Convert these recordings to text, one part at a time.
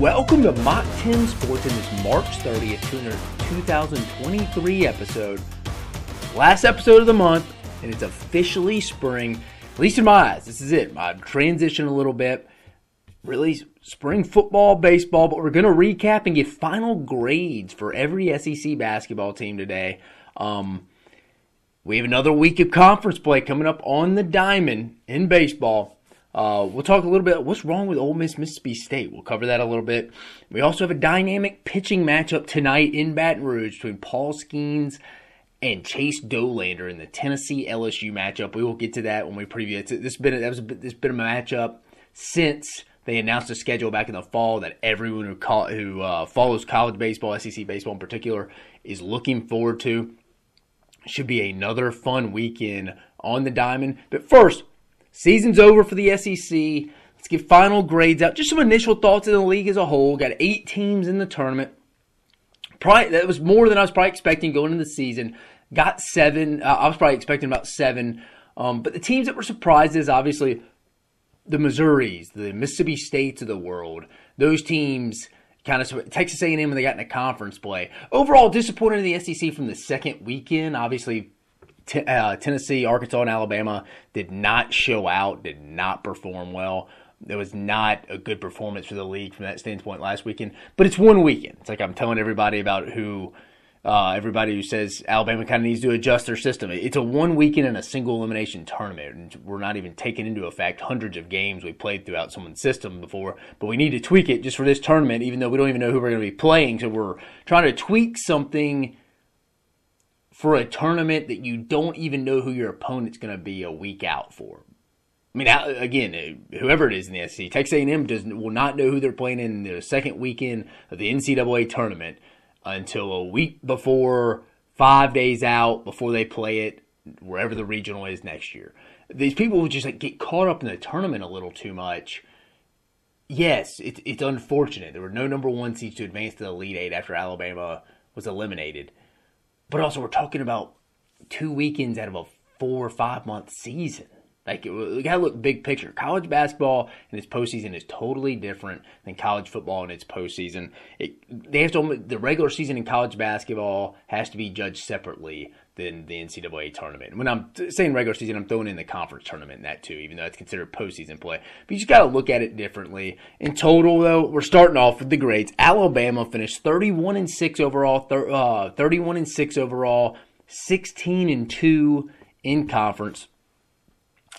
Welcome to Mach 10 Sports in this March 30th, 2023 episode. Last episode of the month, and it's officially spring. At least in my eyes, this is it. I've transitioned a little bit. Really, spring football, baseball, but we're going to recap and get final grades for every SEC basketball team today. We have another week of conference play coming up on the diamond in baseball. We'll talk a little bit what's wrong with Ole Miss, Mississippi State. We'll cover that a little bit. We also have a dynamic pitching matchup tonight in Baton Rouge between Paul Skeens and Chase Dolander in the Tennessee-LSU matchup. We will get to that when we preview it. This has been a matchup since they announced the schedule back in the fall that everyone who follows college baseball, SEC baseball in particular, is looking forward to. Should be another fun weekend on the diamond. But first, season's over for the SEC. Let's get final grades out. Just some initial thoughts in the league as a whole. Got 8 teams in the tournament. Probably, that was more than I was probably expecting going into the season. Got 7. I was probably expecting about 7. But the teams that were surprises, obviously, the Missouris, the Mississippi States of the world. Those teams kind of Texas A&M when they got into conference play. Overall, disappointed in the SEC from the second weekend. Obviously, Tennessee, Arkansas, and Alabama did not show out, did not perform well. There was not a good performance for the league from that standpoint last weekend. But it's one weekend. It's like I'm telling everybody about everybody who says Alabama kind of needs to adjust their system. It's a one weekend and a single elimination tournament. We're not even taking into effect hundreds of games we played throughout someone's system before, but we need to tweak it just for this tournament, even though we don't even know who we're going to be playing. So we're trying to tweak something for a tournament that you don't even know who your opponent's going to be a week out for. I mean, again, whoever it is in the SEC, Texas A&M will not know who they're playing in the second weekend of the NCAA tournament until a week before, 5 days out, before they play it, wherever the regional is next year. These people just get caught up in the tournament a little too much. Yes, it's unfortunate. There were no number one seeds to advance to the Elite Eight after Alabama was eliminated. But also, we're talking about 2 weekends out of a 4 or 5 month season. We got to look big picture. College basketball in its postseason is totally different than college football in its postseason. The regular season in college basketball has to be judged separately than the NCAA tournament. When I'm saying regular season, I'm throwing in the conference tournament in that too, even though that's considered postseason play. But you just got to look at it differently. In total, though, we're starting off with the grades. Alabama finished 31-6 overall, 16-2 in conference.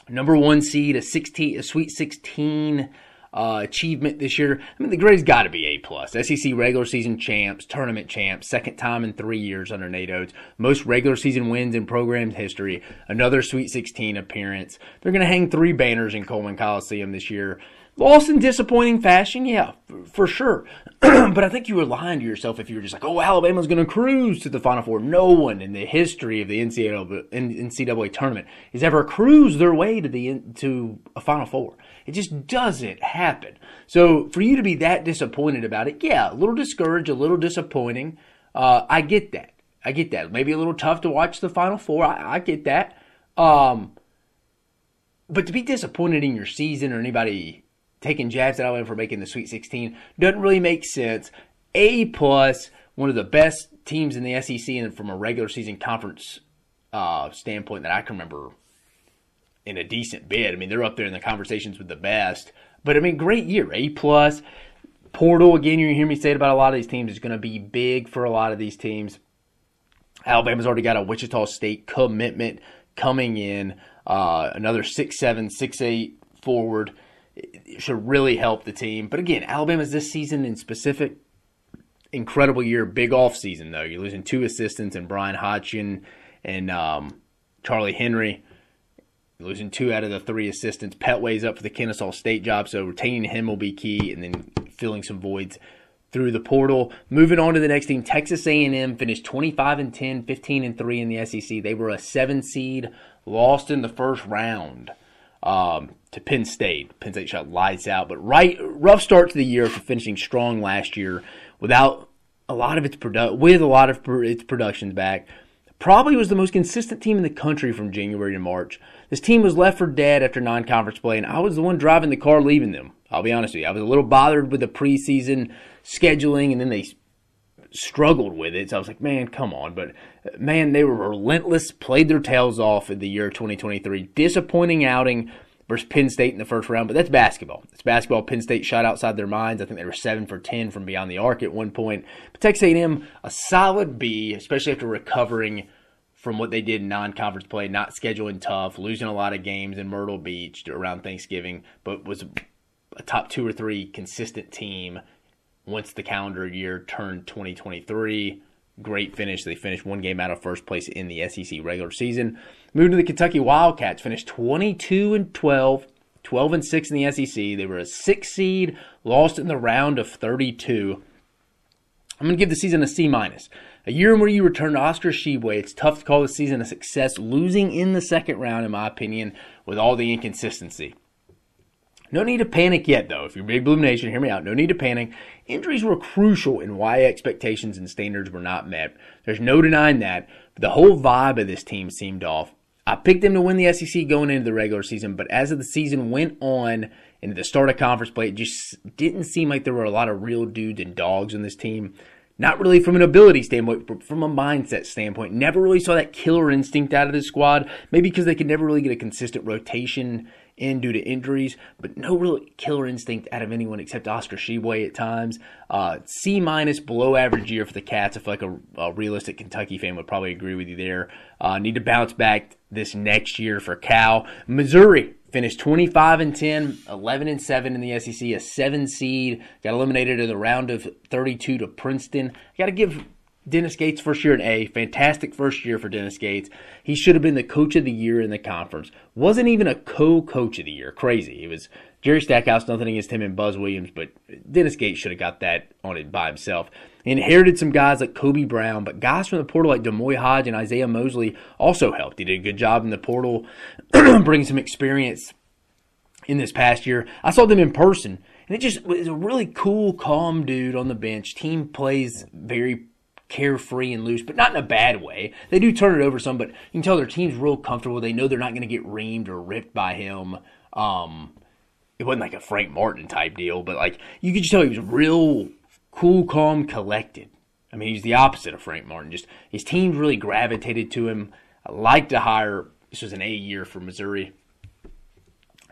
Number one seed, a Sweet 16 achievement this year. I mean, the grade's got to be A+. SEC regular season champs, tournament champs, second time in 3 years under Nate Oates. Most regular season wins in program history. Another Sweet 16 appearance. They're going to hang 3 banners in Coleman Coliseum this year. Lost in disappointing fashion, yeah, for sure. But I think you were lying to yourself if you were just like, oh, Alabama's going to cruise to the Final Four. No one in the history of the NCAA tournament has ever cruised their way to a Final Four. It just doesn't happen. So for you to be that disappointed about it, yeah, a little discouraged, a little disappointing. I get that. Maybe a little tough to watch the Final Four. I get that. But to be disappointed in your season or anybody taking jabs at Alabama for making the Sweet 16 doesn't really make sense. A+, one of the best teams in the SEC and from a regular season conference standpoint that I can remember in a decent bit. I mean, they're up there in the conversations with the best. But, I mean, great year. A+. Portal, again, you hear me say it about a lot of these teams, is going to be big for a lot of these teams. Alabama's already got a Wichita State commitment coming in. Another 6'7", 6'8" forward. It should really help the team. But again, Alabama's this season in specific, incredible year, big offseason though. You're losing 2 assistants in Brian Hachian and Charlie Henry. You're losing 2 out of the 3 assistants. Petway's up for the Kennesaw State job, so retaining him will be key and then filling some voids through the portal. Moving on to the next team, Texas A&M finished 25-10, 15-3 in the SEC. They were a 7 seed, lost in the first round to Penn State. Penn State shot lights out, but rough start to the year for finishing strong last year with a lot of its productions back. Probably was the most consistent team in the country from January to March. This team was left for dead after non-conference play, and I was the one driving the car leaving them. I'll be honest with you. I was a little bothered with the preseason scheduling, and then they struggled with it. So I was like, man, come on. But, man, they were relentless, played their tails off in the year 2023. Disappointing outing versus Penn State in the first round, but that's basketball. It's basketball. Penn State shot outside their minds. I think they were 7 for 10 from beyond the arc at one point. But Texas A&M, a solid B, especially after recovering from what they did in non-conference play, not scheduling tough, losing a lot of games in Myrtle Beach around Thanksgiving, but was a top 2 or 3 consistent team once the calendar year turned 2023. Great finish. They finished one game out of first place in the SEC regular season. Moved to the Kentucky Wildcats, finished 22-12, 12-6 in the SEC. They were a 6 seed, lost in the round of 32. I'm going to give the season a C-. A year in where you return to Oscar Tshiebwe, it's tough to call the season a success, losing in the second round, in my opinion, with all the inconsistency. No need to panic yet, though. If you're Big Blue Nation, hear me out. No need to panic. Injuries were crucial in why expectations and standards were not met. There's no denying that. The whole vibe of this team seemed off. I picked them to win the SEC going into the regular season, but as the season went on and at the start of conference play, it just didn't seem like there were a lot of real dudes and dogs in this team. Not really from an ability standpoint, but from a mindset standpoint. Never really saw that killer instinct out of this squad. Maybe because they could never really get a consistent rotation in due to injuries, but no real killer instinct out of anyone except Oscar Tshiebwe at times. C-, below average year for the Cats. I feel like a realistic Kentucky fan would probably agree with you there. Need to bounce back this next year for Cal. Missouri finished 25-10, 11-7 in the SEC, a 7 seed. Got eliminated in the round of 32 to Princeton. Got to give Dennis Gates' first year an A. Fantastic first year for Dennis Gates. He should have been the coach of the year in the conference. Wasn't even a co-coach of the year. Crazy. It was Jerry Stackhouse, nothing against him, and Buzz Williams, but Dennis Gates should have got that on it by himself. Inherited some guys like Kobe Brown, but guys from the portal like DeMoy Hodge and Isaiah Mosley also helped. He did a good job in the portal, bringing some experience in this past year. I saw them in person, and it just was a really cool, calm dude on the bench. Team plays very carefree and loose, but not in a bad way. They do turn it over some, but you can tell their team's real comfortable. They know they're not going to get reamed or ripped by him. It wasn't like a Frank Martin type deal, but like you could just tell he was real cool, calm, collected. I mean, he's the opposite of Frank Martin. Just his team's really gravitated to him. I like to hire. This was an A year for Missouri.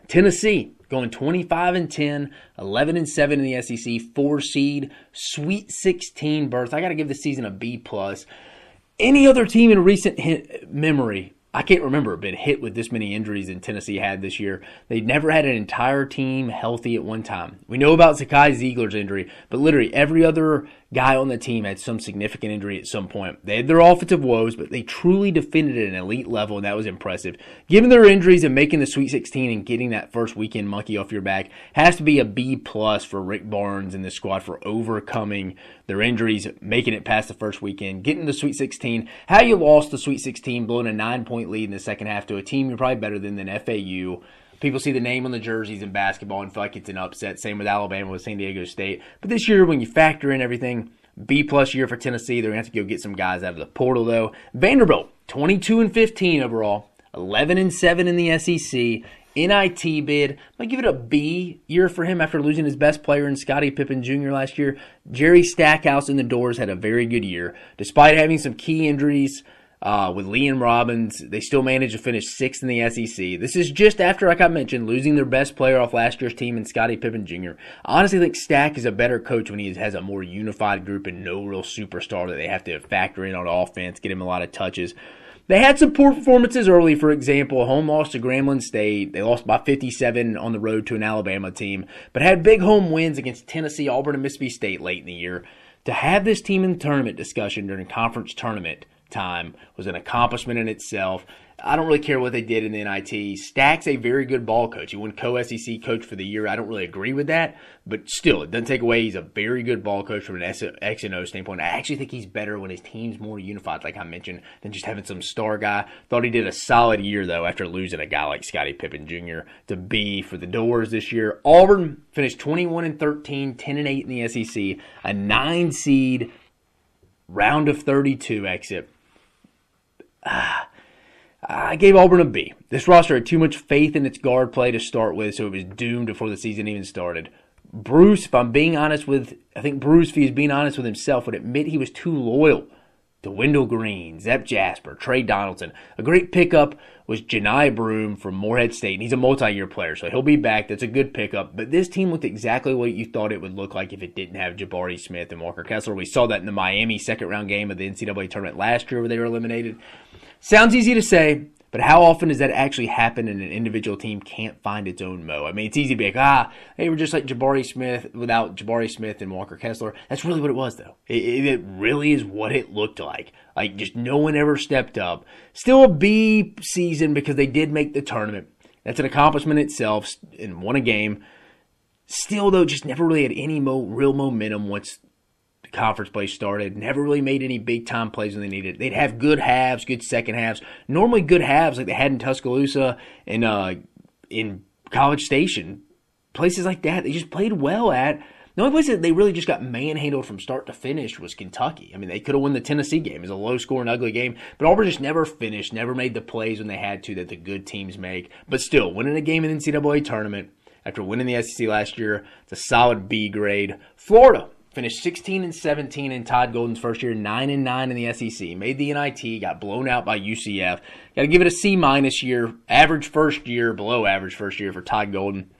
Tennessee going 25-10, 11-7 in the SEC, 4 seed, Sweet 16 berth. I got to give this season a B+. Any other team in recent memory, I can't remember, been hit with this many injuries than Tennessee had this year. They never had an entire team healthy at one time. We know about Zakai Ziegler's injury, but literally every other guy on the team had some significant injury at some point. They had their offensive woes, but they truly defended at an elite level, and that was impressive. Given their injuries and making the Sweet 16 and getting that first weekend monkey off your back has to be a B+ for Rick Barnes and this squad for overcoming their injuries, making it past the first weekend, getting the Sweet 16. How you lost the Sweet 16, blowing a 9-point lead in the second half to a team you're probably better than FAU. People see the name on the jerseys in basketball and feel like it's an upset. Same with Alabama, with San Diego State. But this year, when you factor in everything, B+ year for Tennessee. They're going to have to go get some guys out of the portal, though. Vanderbilt, 22-15 overall, 11-7 in the SEC. NIT bid. I'm going to give it a B year for him after losing his best player in Scottie Pippen Jr. last year. Jerry Stackhouse in the doors had a very good year. Despite having some key injuries, with Leon Robbins, they still managed to finish 6th in the SEC. This is just after, like I mentioned, losing their best player off last year's team in Scottie Pippen Jr. I honestly think Stack is a better coach when he has a more unified group and no real superstar that they have to factor in on offense, get him a lot of touches. They had some poor performances early, for example, a home loss to Grambling State. They lost by 57 on the road to an Alabama team, but had big home wins against Tennessee, Auburn, and Mississippi State late in the year. To have this team in the tournament discussion during conference tournament time was an accomplishment in itself. I don't really care what they did in the NIT. Stack's a very good ball coach. He won co-SEC coach for the year. I don't really agree with that, but still, it doesn't take away he's a very good ball coach from an X and O standpoint. I actually think he's better when his team's more unified, like I mentioned, than just having some star guy. Thought he did a solid year, though, after losing a guy like Scottie Pippen Jr. to B for the doors this year. Auburn finished 21-13, 10-8 in the SEC, a 9 seed round of 32 exit. I gave Auburn a B. This roster had too much faith in its guard play to start with, so it was doomed before the season even started. Bruce, if I'm being honest with, I think Bruce, if he's being honest with himself, would admit he was too loyal to Wendell Green, Zepp Jasper, Trey Donaldson. A great pickup was Janai Broome from Morehead State, and he's a multi-year player, so he'll be back. That's a good pickup. But this team looked exactly what you thought it would look like if it didn't have Jabari Smith and Walker Kessler. We saw that in the Miami second-round game of the NCAA tournament last year where they were eliminated. Sounds easy to say, but how often does that actually happen and an individual team can't find its own mo? I mean, it's easy to be like, they were just like Jabari Smith without Jabari Smith and Walker Kessler. That's really what it was, though. It really is what it looked like. Like, just no one ever stepped up. Still a B season because they did make the tournament. That's an accomplishment itself and won a game. Still, though, just never really had any real momentum once conference play started. Never really made any big-time plays when they needed. They'd have good halves, good second halves. Normally good halves like they had in Tuscaloosa and in College Station. Places like that they just played well at. The only place that they really just got manhandled from start to finish was Kentucky. I mean, they could have won the Tennessee game. It was a low-scoring, ugly game. But Auburn just never finished, never made the plays when they had to that the good teams make. But still, winning a game in the NCAA tournament after winning the SEC last year, it's a solid B grade. Florida finished 16-17 in Todd Golden's first year, 9-9 in the SEC. Made the NIT, got blown out by UCF. Got to give it a C- year, average first year, below average first year for Todd Golden.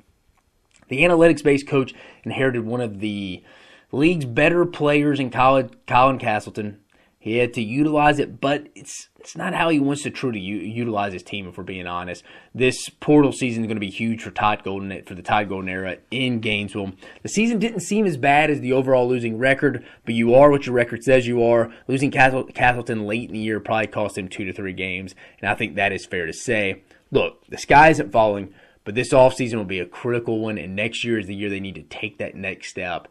The analytics-based coach inherited one of the league's better players in Colin Castleton. He had to utilize it, but it's not how he wants to truly utilize his team, if we're being honest. This portal season is going to be huge for Todd Golden, for the Todd Golden era in Gainesville. The season didn't seem as bad as the overall losing record, but you are what your record says you are. Losing Castleton late in the year probably cost him 2 to 3 games, and I think that is fair to say. Look, the sky isn't falling, but this offseason will be a critical one, and next year is the year they need to take that next step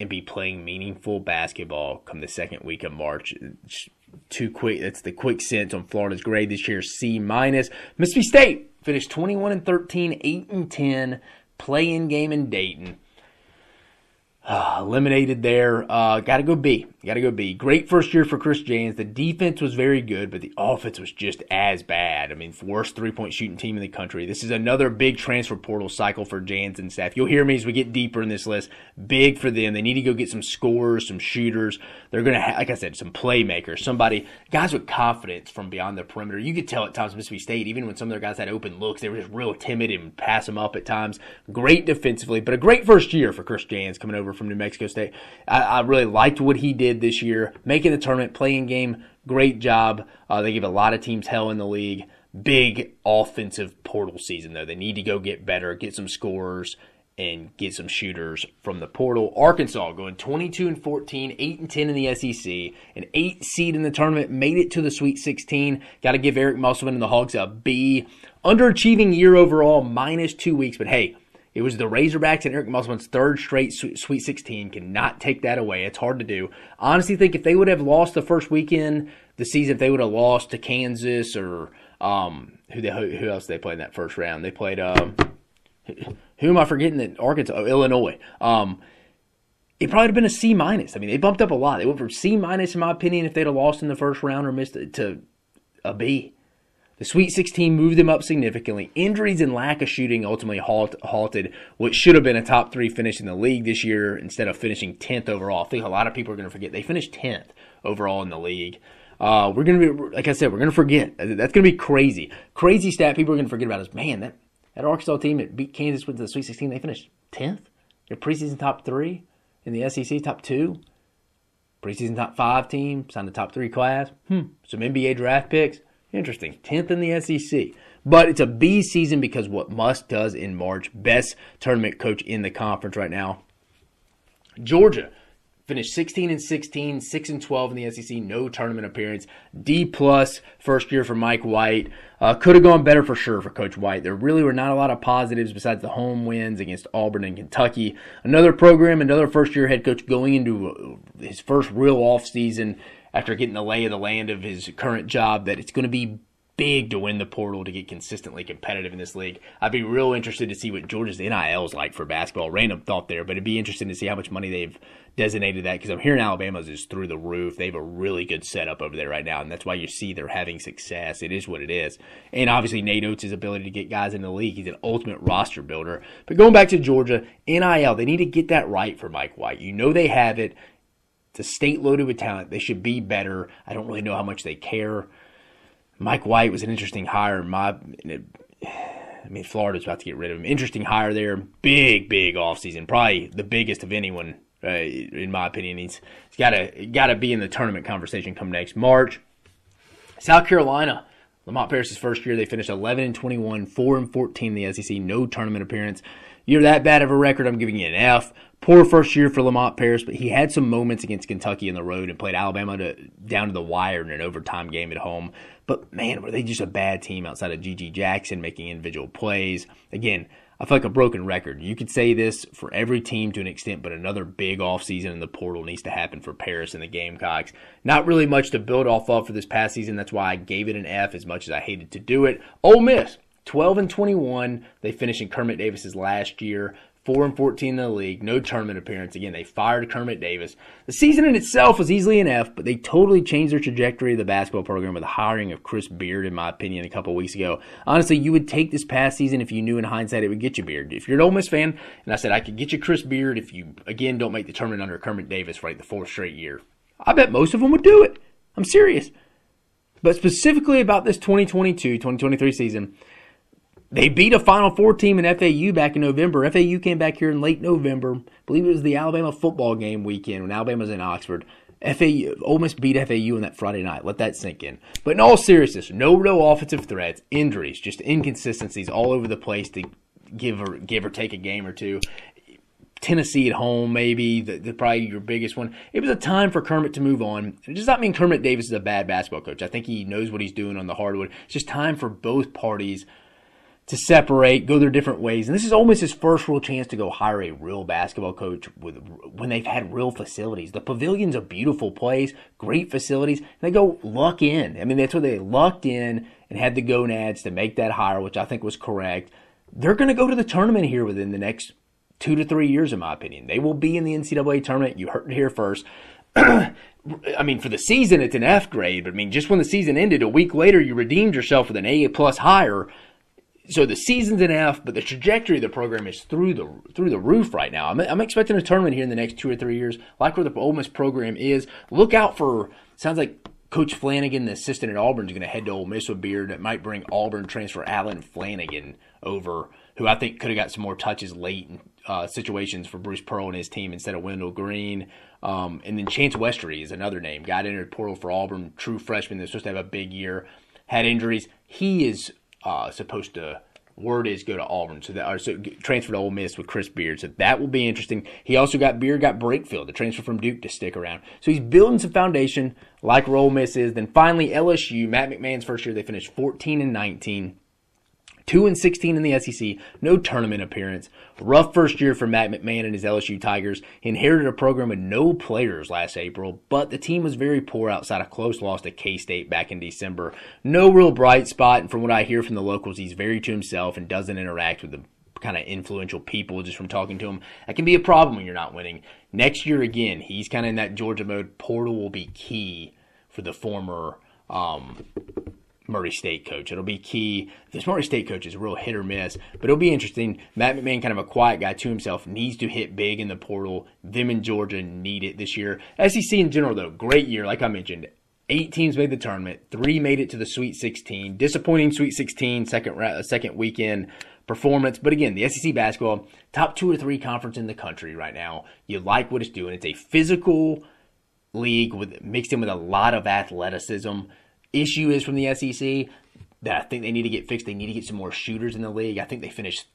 and be playing meaningful basketball come the second week of March. It's too quick. That's the quick sense on Florida's grade this year, C-. Mississippi State finished 21-13, 8-10, play-in game in Dayton. Eliminated there. Got to go B. Great first year for Chris Jans. The defense was very good, but the offense was just as bad. I mean, worst three-point shooting team in the country. This is another big transfer portal cycle for Jans and staff. You'll hear me as we get deeper in this list. Big for them. They need to go get some scorers, some shooters. They're going to have, like I said, some playmakers, guys with confidence from beyond the perimeter. You could tell at times Mississippi State, even when some of their guys had open looks, they were just real timid and pass them up at times. Great defensively, but a great first year for Chris Jans coming over from New Mexico State. I really liked what he did this year. Making the tournament, playing game, great job. They give a lot of teams hell in the league. Big offensive portal season, though. They need to go get better, get some scorers, and get some shooters from the portal. Arkansas going 22-14, 8-10 in the SEC, an 8 seed in the tournament, made it to the Sweet 16. Got to give Eric Musselman and the Hogs a B. Underachieving year overall, -2 weeks, but hey, it was the Razorbacks and Eric Musselman's third straight Sweet 16. Cannot take that away. It's hard to do. Honestly, think if they would have lost the first weekend the season, if they would have lost to Kansas or who else did they play in that first round? They played who am I forgetting? That Arkansas, Illinois. It probably would have been a C-. I mean, they bumped up a lot. They went from C-, in my opinion, if they'd have lost in the first round or missed it, to a B. The Sweet 16 moved them up significantly. Injuries and lack of shooting ultimately halted what should have been a top 3 finish in the league this year instead of finishing 10th overall. I think a lot of people are going to forget they finished 10th overall in the league. We're going to be, like I said, we're going to forget. That's going to be crazy. Crazy stat people are going to forget about is, man, that Arkansas team that beat Kansas with the Sweet 16, they finished 10th. Their preseason top 3 in the SEC top 2. Preseason top 5 team, signed the top 3 class. Some NBA draft picks. Interesting. 10th in the SEC. But it's a B season because what Musk does in March. Best tournament coach in the conference right now. Georgia finished 16-16, 6-12 in the SEC. No tournament appearance. D+, first year for Mike White. Could have gone better for sure for Coach White. There really were not a lot of positives besides the home wins against Auburn and Kentucky. Another program, another first-year head coach going into his first real offseason after getting the lay of the land of his current job, that it's going to be big to win the portal to get consistently competitive in this league. I'd be real interested to see what Georgia's NIL is like for basketball. Random thought there, but it'd be interesting to see how much money they've designated that, because I'm hearing Alabama's is through the roof. They have a really good setup over there right now, and that's why you see they're having success. It is what it is. And obviously Nate Oates' ability to get guys in the league. He's an ultimate roster builder. But going back to Georgia, NIL, they need to get that right for Mike White. You know they have it. It's a state loaded with talent. They should be better. I don't really know how much they care. Mike White was an interesting hire. Florida's about to get rid of him. Interesting hire there. Big offseason. Probably the biggest of anyone, in my opinion. He's got to be in the tournament conversation come next March. South Carolina. Lamont Paris' first year, they finished 11-21, 4-14 in the SEC. No tournament appearance. You're that bad of a record, I'm giving you an F. Poor first year for Lamont Paris, but he had some moments against Kentucky on the road and played Alabama down to the wire in an overtime game at home. But, man, were they just a bad team outside of G.G. Jackson making individual plays. Again, I feel like a broken record. You could say this for every team to an extent, but another big offseason in the portal needs to happen for Paris and the Gamecocks. Not really much to build off of for this past season. That's why I gave it an F as much as I hated to do it. Ole Miss, 12-21. They finished in Kermit Davis' last year. 4-14 in the league, no tournament appearance. Again, they fired Kermit Davis. The season in itself was easily an F, but they totally changed their trajectory of the basketball program with the hiring of Chris Beard, in my opinion, a couple weeks ago. Honestly, you would take this past season if you knew in hindsight it would get you Beard. If you're an Ole Miss fan, and I said I could get you Chris Beard if you, again, don't make the tournament under Kermit Davis for like the fourth straight year, I bet most of them would do it. I'm serious. But specifically about this 2022-2023 season, they beat a Final Four team in FAU back in November. FAU came back here in late November. I believe it was the Alabama football game weekend when Alabama's in Oxford. Ole Miss beat FAU on that Friday night. Let that sink in. But in all seriousness, no real offensive threats, injuries, just inconsistencies all over the place to give or take a game or two. Tennessee at home, maybe, probably your biggest one. It was a time for Kermit to move on. It does not mean Kermit Davis is a bad basketball coach. I think he knows what he's doing on the hardwood. It's just time for both parties to separate, go their different ways. And this is Ole Miss's first real chance to go hire a real basketball coach when they've had real facilities. The Pavilion's a beautiful place, great facilities. And they go luck in. I mean, that's where they lucked in and had the gonads to make that hire, which I think was correct. They're going to go to the tournament here within the next 2 to 3 years, in my opinion. They will be in the NCAA tournament. You heard it here first. I mean, for the season, it's an F grade. But, I mean, just when the season ended, a week later, you redeemed yourself with an A-plus hire. So the season's an F, but the trajectory of the program is through the roof right now. I'm expecting a tournament here in the next 2 or 3 years. Like where the Ole Miss program is. Look out for, sounds like Coach Flanagan, the assistant at Auburn, is going to head to Ole Miss with Beard. It might bring Auburn transfer Alan Flanagan over, who I think could have got some more touches late in situations for Bruce Pearl and his team instead of Wendell Green. And then Chance Westry is another name. Got entered portal for Auburn, true freshman that's supposed to have a big year. Had injuries. He is supposed to, word is, go to Auburn. So transfer to Ole Miss with Chris Beard. So that will be interesting. He also got Brakefield, the transfer from Duke, to stick around. So he's building some foundation like Ole Miss is. Then finally, LSU, Matt McMahon's first year, they finished 14-19. 2-16 in the SEC, no tournament appearance. Rough first year for Matt McMahon and his LSU Tigers. He inherited a program with no players last April, but the team was very poor outside a close loss to K-State back in December. No real bright spot, and from what I hear from the locals, he's very to himself and doesn't interact with the kind of influential people just from talking to him. That can be a problem when you're not winning. Next year, again, he's kind of in that Georgia mode. Portal will be key for the former Murray State coach. It'll be key. This Murray State coach is a real hit or miss, but it'll be interesting. Matt McMahon, kind of a quiet guy to himself, needs to hit big in the portal. Them in Georgia need it this year. SEC in general, though, great year. Like I mentioned, 8 teams made the tournament. 3 made it to the Sweet 16. Disappointing Sweet 16 second weekend performance. But again, the SEC basketball, top 2 or 3 conference in the country right now. You like what it's doing. It's a physical league mixed in with a lot of athleticism. Issue is from the SEC that I think they need to get fixed. They need to get some more shooters in the league. I think they finished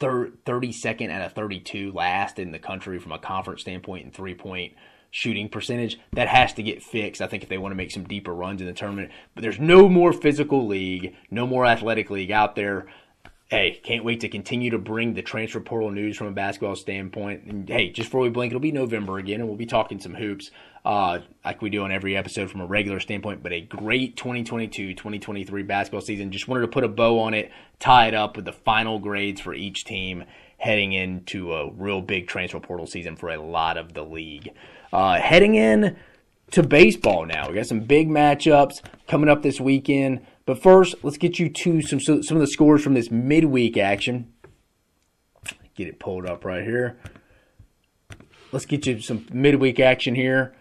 32nd out of 32 last in the country from a conference standpoint in three-point shooting percentage. That has to get fixed, I think, if they want to make some deeper runs in the tournament. But there's no more physical league, no more athletic league out there. hey, can't wait to continue to bring the transfer portal news from a basketball standpoint. And hey, just before we blink, it'll be November again, and we'll be talking some hoops like we do on every episode from a regular standpoint, but a great 2022-2023 basketball season. Just wanted to put a bow on it, tie it up with the final grades for each team heading into a real big transfer portal season for a lot of the league. Heading in to baseball now. We got some big matchups coming up this weekend. But first, let's get you to some of the scores from this midweek action. Get it pulled up right here. Let's get you some midweek action here.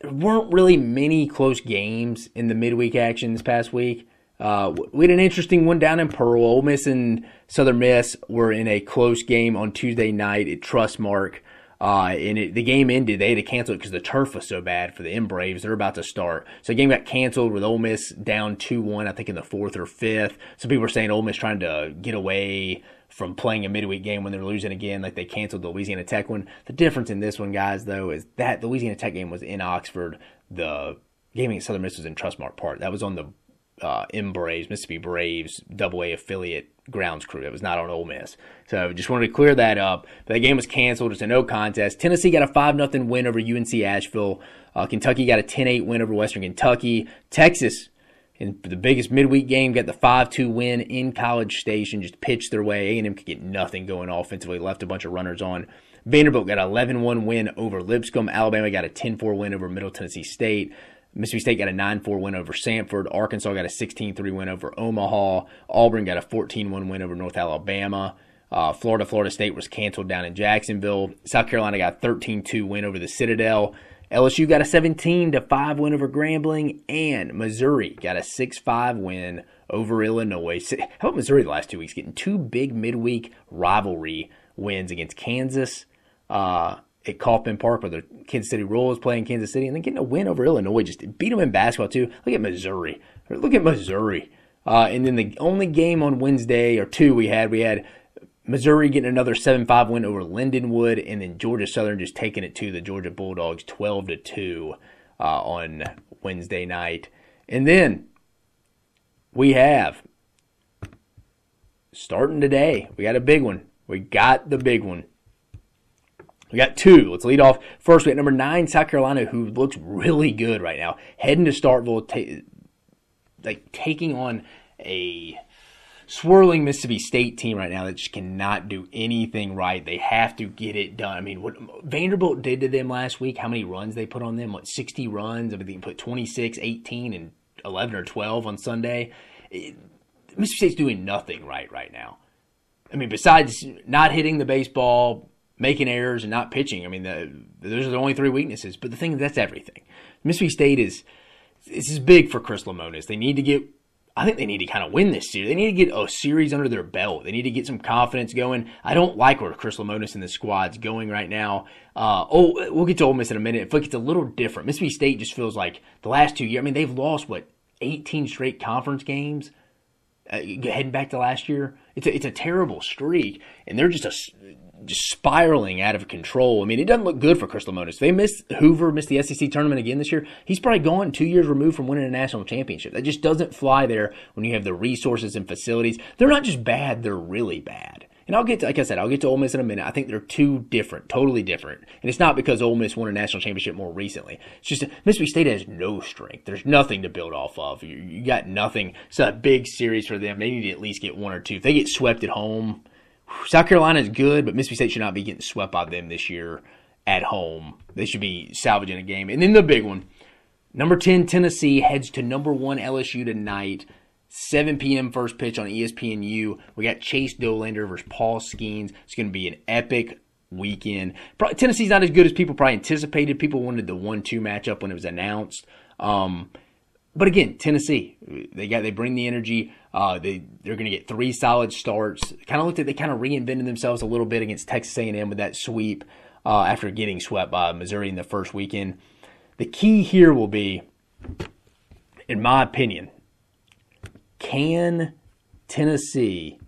There weren't really many close games in the midweek action this past week. We had an interesting one down in Pearl. Ole Miss and Southern Miss were in a close game on Tuesday night at Trustmark. The game ended. They had to cancel it because the turf was so bad for the M Braves. They're about to start. So the game got canceled with Ole Miss down 2-1, I think in the fourth or fifth. Some people were saying Ole Miss trying to get away from playing a midweek game when they're losing again, like they canceled the Louisiana Tech one. The difference in this one, guys, though, is that the Louisiana Tech game was in Oxford. The game against Southern Miss was in Trustmark Park. That was on the M Braves, Mississippi Braves, AA affiliate grounds crew. That was not on Ole Miss. So just wanted to clear that up. That game was canceled. It's a no contest. Tennessee got a 5-0 win over UNC Asheville. Kentucky got a 10-8 win over Western Kentucky. Texas, in the biggest midweek game, got the 5-2 win in College Station. Just pitched their way. A&M could get nothing going offensively. Left a bunch of runners on. Vanderbilt got an 11-1 win over Lipscomb. Alabama got a 10-4 win over Middle Tennessee State. Mississippi State got a 9-4 win over Samford. Arkansas got a 16-3 win over Omaha. Auburn got a 14-1 win over North Alabama. Florida State was canceled down in Jacksonville. South Carolina got a 13-2 win over the Citadel. LSU got a 17-5 win over Grambling. And Missouri got a 6-5 win over Illinois. How about Missouri the last 2 weeks? Getting two big midweek rivalry wins against Kansas. At Kaufman Park, where the Kansas City Royals playing Kansas City, and then getting a win over Illinois, just beat them in basketball too. Look at Missouri. And then the only game on Wednesday, or two we had Missouri getting another 7-5 win over Lindenwood, and then Georgia Southern just taking it to the Georgia Bulldogs 12-2 on Wednesday night. And then we have, starting today, we got the big one. We got two. Let's lead off. First, we got number 9, South Carolina, who looks really good right now. Heading to Starkville, taking on a swirling Mississippi State team right now that just cannot do anything right. They have to get it done. I mean, what Vanderbilt did to them last week, how many runs they put on them? 60 runs? I mean, they put 26, 18, and 11 or 12 on Sunday. Mississippi State's doing nothing right now. I mean, besides not hitting the baseball, making errors, and not pitching. I mean, those are the only three weaknesses. But the thing is, that's everything. Mississippi State is big for Chris Lemonis. I think they need to kind of win this series. They need to get a series under their belt. They need to get some confidence going. I don't like where Chris Lemonis and the squad's going right now. We'll get to Ole Miss in a minute. It gets a little different. Mississippi State just feels like the last 2 years. I mean, they've lost, 18 straight conference games? Heading back to last year, it's a terrible streak, and they're just spiraling out of control. I mean, it doesn't look good for Chris Lemonis. They missed the SEC tournament again this year. He's probably gone 2 years removed from winning a national championship. That just doesn't fly there when you have the resources and facilities. They're not just bad; they're really bad. And I'll get to Ole Miss in a minute. I think they're two different, totally different. And it's not because Ole Miss won a national championship more recently. It's just Mississippi State has no strength. There's nothing to build off of. You got nothing. It's a big series for them. They need to at least get one or two. If they get swept at home, South Carolina is good, but Mississippi State should not be getting swept by them this year at home. They should be salvaging a game. And then the big one, number 10 Tennessee heads to number 1 LSU tonight. 7 p.m. first pitch on ESPNU. We got Chase Dolander versus Paul Skeens. It's going to be an epic weekend. Tennessee's not as good as people probably anticipated. People wanted the 1-2 matchup when it was announced. But again, Tennessee, they bring the energy. They're going to get 3 solid starts. They kind of reinvented themselves a little bit against Texas A&M with that sweep after getting swept by Missouri in the first weekend. The key here will be, in my opinion, can Tennessee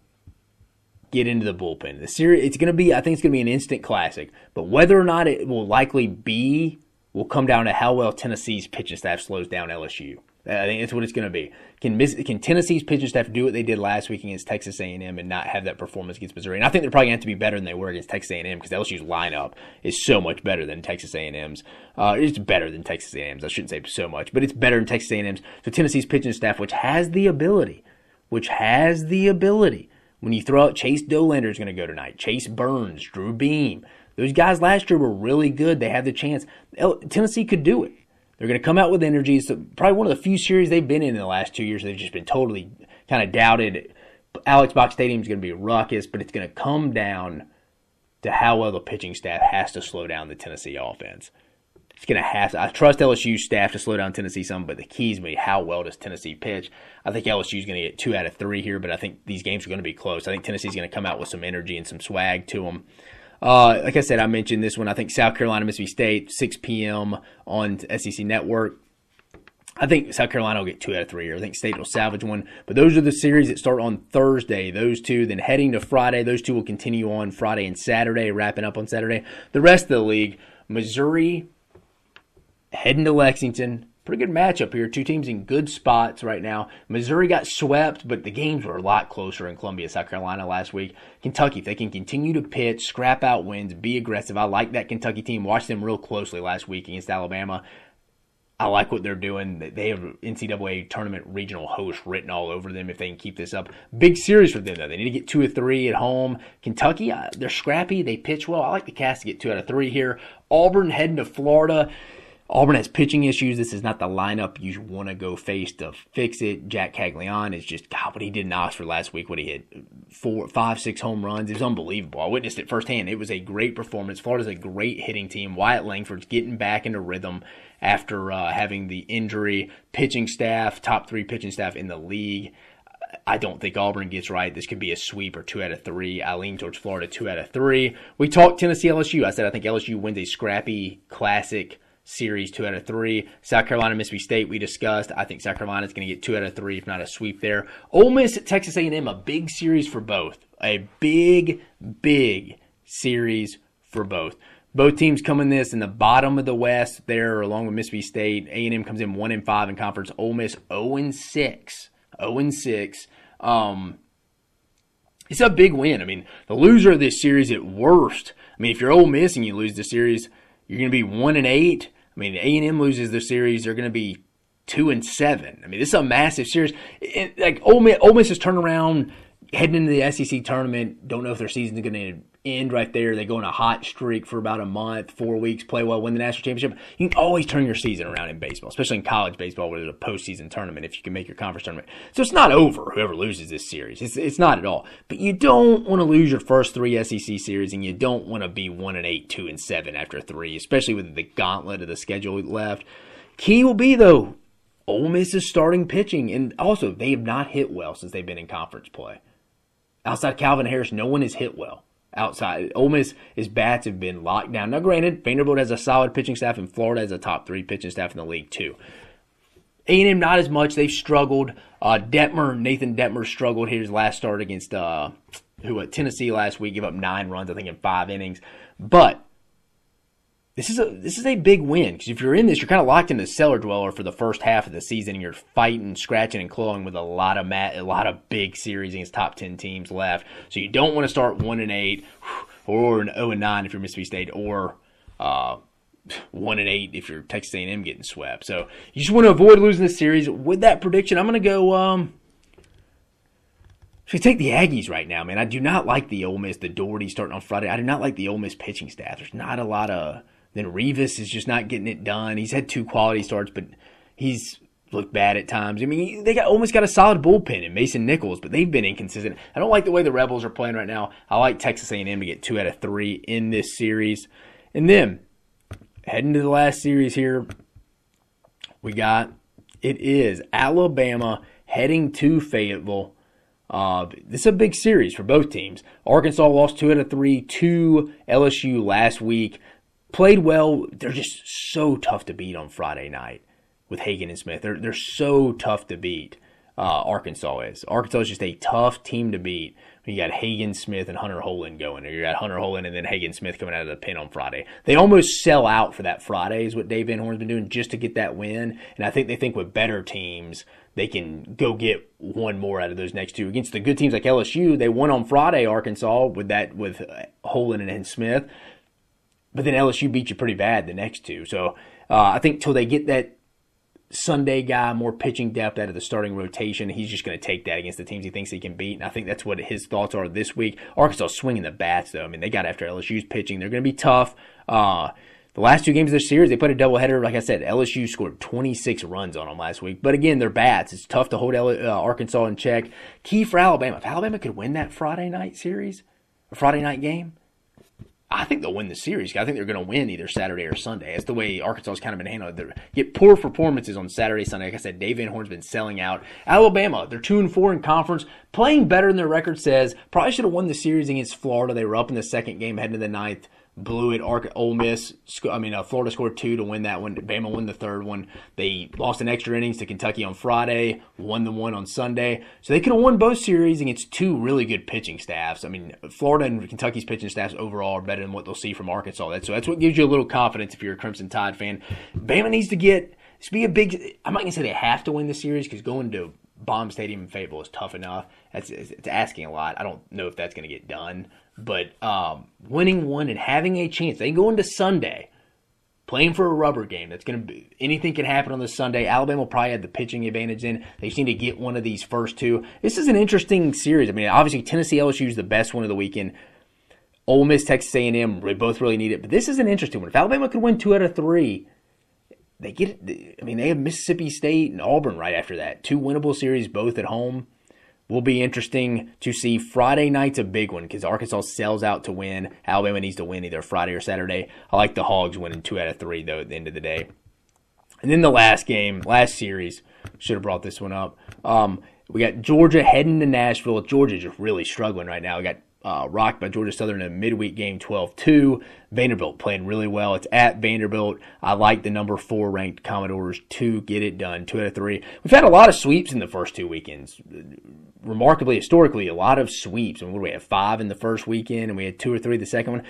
get into the bullpen? The series, I think it's going to be an instant classic, but whether or not it will likely be will come down to how well Tennessee's pitching staff slows down LSU. I think that's what it's going to be. Can Tennessee's pitching staff do what they did last week against Texas A&M and not have that performance against Missouri? And I think they're probably going to have to be better than they were against Texas A&M because LSU's lineup is so much better than Texas A&M's. It's better than Texas A&M's. I shouldn't say so much, but it's better than Texas A&M's. So Tennessee's pitching staff, which has the ability, when you throw out Chase Dolander is going to go tonight, Chase Burns, Drew Beam. Those guys last year were really good. They had the chance. Tennessee could do it. They're going to come out with energy. It's probably one of the few series they've been in the last 2 years. They've just been totally kind of doubted. Alex Box Stadium is going to be ruckus, but it's going to come down to how well the pitching staff has to slow down the Tennessee offense. It's going to have to. I trust LSU's staff to slow down Tennessee some, but the key is going to be how well does Tennessee pitch. I think LSU's going to get 2 out of 3 here, but I think these games are going to be close. I think Tennessee's going to come out with some energy and some swag to them. Like I said, I mentioned this one. I think South Carolina, Mississippi State, 6 p.m. on SEC Network. I think South Carolina will get 2 out of 3 here. I think State will salvage one. But those are the series that start on Thursday, those two. Then heading to Friday, those two will continue on Friday and Saturday, wrapping up on Saturday. The rest of the league, Missouri heading to Lexington. Pretty good matchup here. Two teams in good spots right now. Missouri got swept, but the games were a lot closer in Columbia, South Carolina last week. Kentucky, if they can continue to pitch, scrap out wins, be aggressive. I like that Kentucky team. Watched them real closely last week against Alabama. I like what they're doing. They have NCAA tournament regional hosts written all over them if they can keep this up. Big series for them, though. They need to get 2 or 3 at home. Kentucky, they're scrappy. They pitch well. I like the Cats to get 2 out of 3 here. Auburn heading to Florida. Auburn has pitching issues. This is not the lineup you want to go face to fix it. Jack Caglione is just, God, what he did in Oxford last week, what he hit, 4, 5, 6 home runs. It was unbelievable. I witnessed it firsthand. It was a great performance. Florida's a great hitting team. Wyatt Langford's getting back into rhythm after having the injury. Pitching staff, top 3 pitching staff in the league. I don't think Auburn gets right. This could be a sweep or 2 out of 3. I lean towards Florida, 2 out of 3. We talked Tennessee LSU. I said I think LSU wins a scrappy classic series, 2 out of 3. South Carolina, Mississippi State, we discussed. I think South Carolina's going to get 2 out of 3, if not a sweep there. Ole Miss at Texas A&M, a big series for both. A big series for both. Both teams come in this in the bottom of the West there, along with Mississippi State. A&M comes in 1-5 in conference. Ole Miss 0-6. 0-6. It's a big win. I mean, the loser of this series at worst. I mean, if you're Ole Miss and you lose the series, you're going to be 1-8. I mean, A&M loses the series, they're going to be 2-7. I mean, this is a massive series. Like Ole Miss's turnaround, heading into the SEC tournament, don't know if their season's going to end right there. They go on a hot streak for about a month, 4 weeks, play well, win the national championship. You can always turn your season around in baseball, especially in college baseball where there's a postseason tournament if you can make your conference tournament. So it's not over, whoever loses this series. It's not at all. But you don't want to lose your first 3 SEC series, and you don't want to be 1-8, 2-7 after 3, especially with the gauntlet of the schedule left. Key will be, though, Ole Miss is starting pitching, and also they have not hit well since they've been in conference play. Outside Calvin Harris, no one has hit well. Outside, Ole Miss, his bats have been locked down. Now, granted, Vanderbilt has a solid pitching staff, and Florida has a top 3 pitching staff in the league, too. A&M, not as much. They've struggled. Nathan Detmer struggled here his last start against Tennessee last week. Give up 9 runs, I think, in 5 innings. But this is a big win, because if you're in this, you're kind of locked into cellar dweller for the first half of the season, and you're fighting, scratching, and clawing with a lot of big series against top 10 teams left. So you don't want to start 1-8 or an 0-9 if you're Mississippi State, or 1-8 if you're Texas A&M getting swept. So you just want to avoid losing this series. With that prediction, I'm going to go. So take the Aggies right now, man. I do not like the Ole Miss, the Doherty starting on Friday. I do not like the Ole Miss pitching staff. There's not a lot of. Then Revis is just not getting it done. He's had 2 quality starts, but he's looked bad at times. I mean, they almost got a solid bullpen in Mason Nichols, but they've been inconsistent. I don't like the way the Rebels are playing right now. I like Texas A&M to get 2 out of 3 in this series. And then, heading to the last series here, it is Alabama heading to Fayetteville. This is a big series for both teams. Arkansas lost 2 out of 3 to LSU last week. Played well. They're just so tough to beat on Friday night with Hagen and Smith. They're so tough to beat, Arkansas is. Arkansas is just a tough team to beat You got Hagen Smith and Hunter Hollan going, or you got Hunter Hollan and then Hagen Smith coming out of the pen on Friday. They almost sell out for that Friday is what Dave Van Horn's been doing just to get that win. And I think they think with better teams, they can go get one more out of those next two. Against the good teams like LSU, they won on Friday, Arkansas, with Hollan and Smith. But then LSU beat you pretty bad the next two. So I think till they get that Sunday guy, more pitching depth out of the starting rotation, he's just going to take that against the teams he thinks he can beat. And I think that's what his thoughts are this week. Arkansas swinging the bats, though. I mean, they got after LSU's pitching. They're going to be tough. The last two games of their series, they put a doubleheader. Like I said, LSU scored 26 runs on them last week. But again, they're bats. It's tough to hold Arkansas in check. Key for Alabama. If Alabama could win that Friday night game, I think they'll win the series. I think they're going to win either Saturday or Sunday. That's the way Arkansas's kind of been handled. They get poor performances on Saturday, Sunday. Like I said, Dave Van Horn's been selling out. Alabama, they're 2-4 in conference, playing better than their record says. Probably should have won the series against Florida. They were up in the second game heading to the ninth. Blew it. Ole Miss. Florida scored 2 to win that one. Bama won the third one. They lost in extra innings to Kentucky on Friday. Won the one on Sunday. So they could have won both series against two really good pitching staffs. I mean, Florida and Kentucky's pitching staffs overall are better than what they'll see from Arkansas. That's what gives you a little confidence if you're a Crimson Tide fan. Bama needs to be a big. I'm not gonna say they have to win the series because going to Baum Stadium in Fayetteville is tough enough. It's asking a lot. I don't know if that's gonna get done. But winning one and having a chance, they can go into Sunday playing for a rubber game. That's going to be anything can happen on this Sunday. Alabama will probably have the pitching advantage in. They just need to get one of these first two. This is an interesting series. I mean, obviously Tennessee LSU is the best one of the weekend. Ole Miss, Texas A&M, they both really need it. But this is an interesting one. If Alabama could win 2 out of 3, they get it. I mean, they have Mississippi State and Auburn right after that. 2 winnable series, both at home. Will be interesting to see. Friday night's a big one because Arkansas sells out to win. Alabama needs to win either Friday or Saturday. I like the Hogs winning 2 out of 3, though, at the end of the day. And then the last series, should have brought this one up. We got Georgia heading to Nashville. Georgia's just really struggling right now. We got rocked by Georgia Southern in a midweek game 12-2. Vanderbilt playing really well. It's at Vanderbilt. I like the number 4 ranked Commodores to get it done. 2 out of 3. We've had a lot of sweeps in the first two weekends. Remarkably, historically, a lot of sweeps. I mean, what do we have? 5 in the first weekend, and we had 2 or 3 the second one.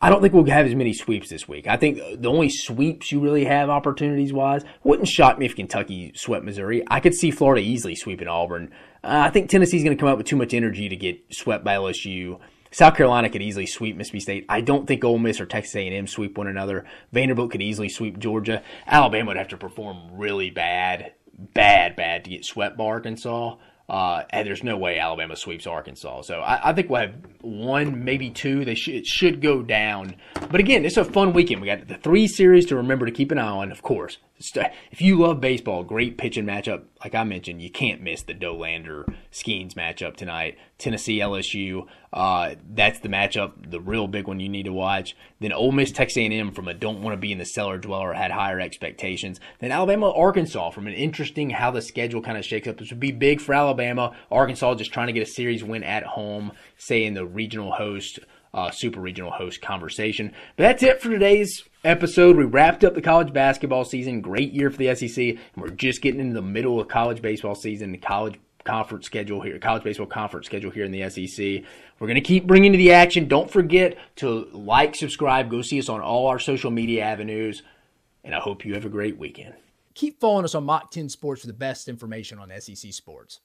I don't think we'll have as many sweeps this week. I think the only sweeps you really have opportunities-wise, wouldn't shock me if Kentucky swept Missouri. I could see Florida easily sweeping Auburn. I think Tennessee's going to come out with too much energy to get swept by LSU. South Carolina could easily sweep Mississippi State. I don't think Ole Miss or Texas A&M sweep one another. Vanderbilt could easily sweep Georgia. Alabama would have to perform really bad to get swept by Arkansas. And there's no way Alabama sweeps Arkansas. So I think we'll have 1, maybe 2. It should go down. But again, it's a fun weekend. We got the 3 series to remember to keep an eye on, of course. If you love baseball, great pitching matchup. Like I mentioned, you can't miss the Dolander-Skeens matchup tonight. Tennessee-LSU, that's the matchup, the real big one you need to watch. Then Ole Miss-Texas A&M from a don't-want-to-be-in-the-cellar-dweller had higher expectations. Then Alabama-Arkansas from an interesting how the schedule kind of shakes up. This would be big for Alabama. Arkansas just trying to get a series win at home, say in the regional host, super regional host conversation. But that's it for today's episode. We wrapped up the college basketball season. Great year for the SEC. And we're just getting into the middle of college baseball season, the college baseball conference schedule here in the SEC. We're going to keep bringing you the action. Don't forget to like, subscribe, go see us on all our social media avenues, and I hope you have a great weekend. Keep following us on Mach 10 Sports for the best information on SEC sports.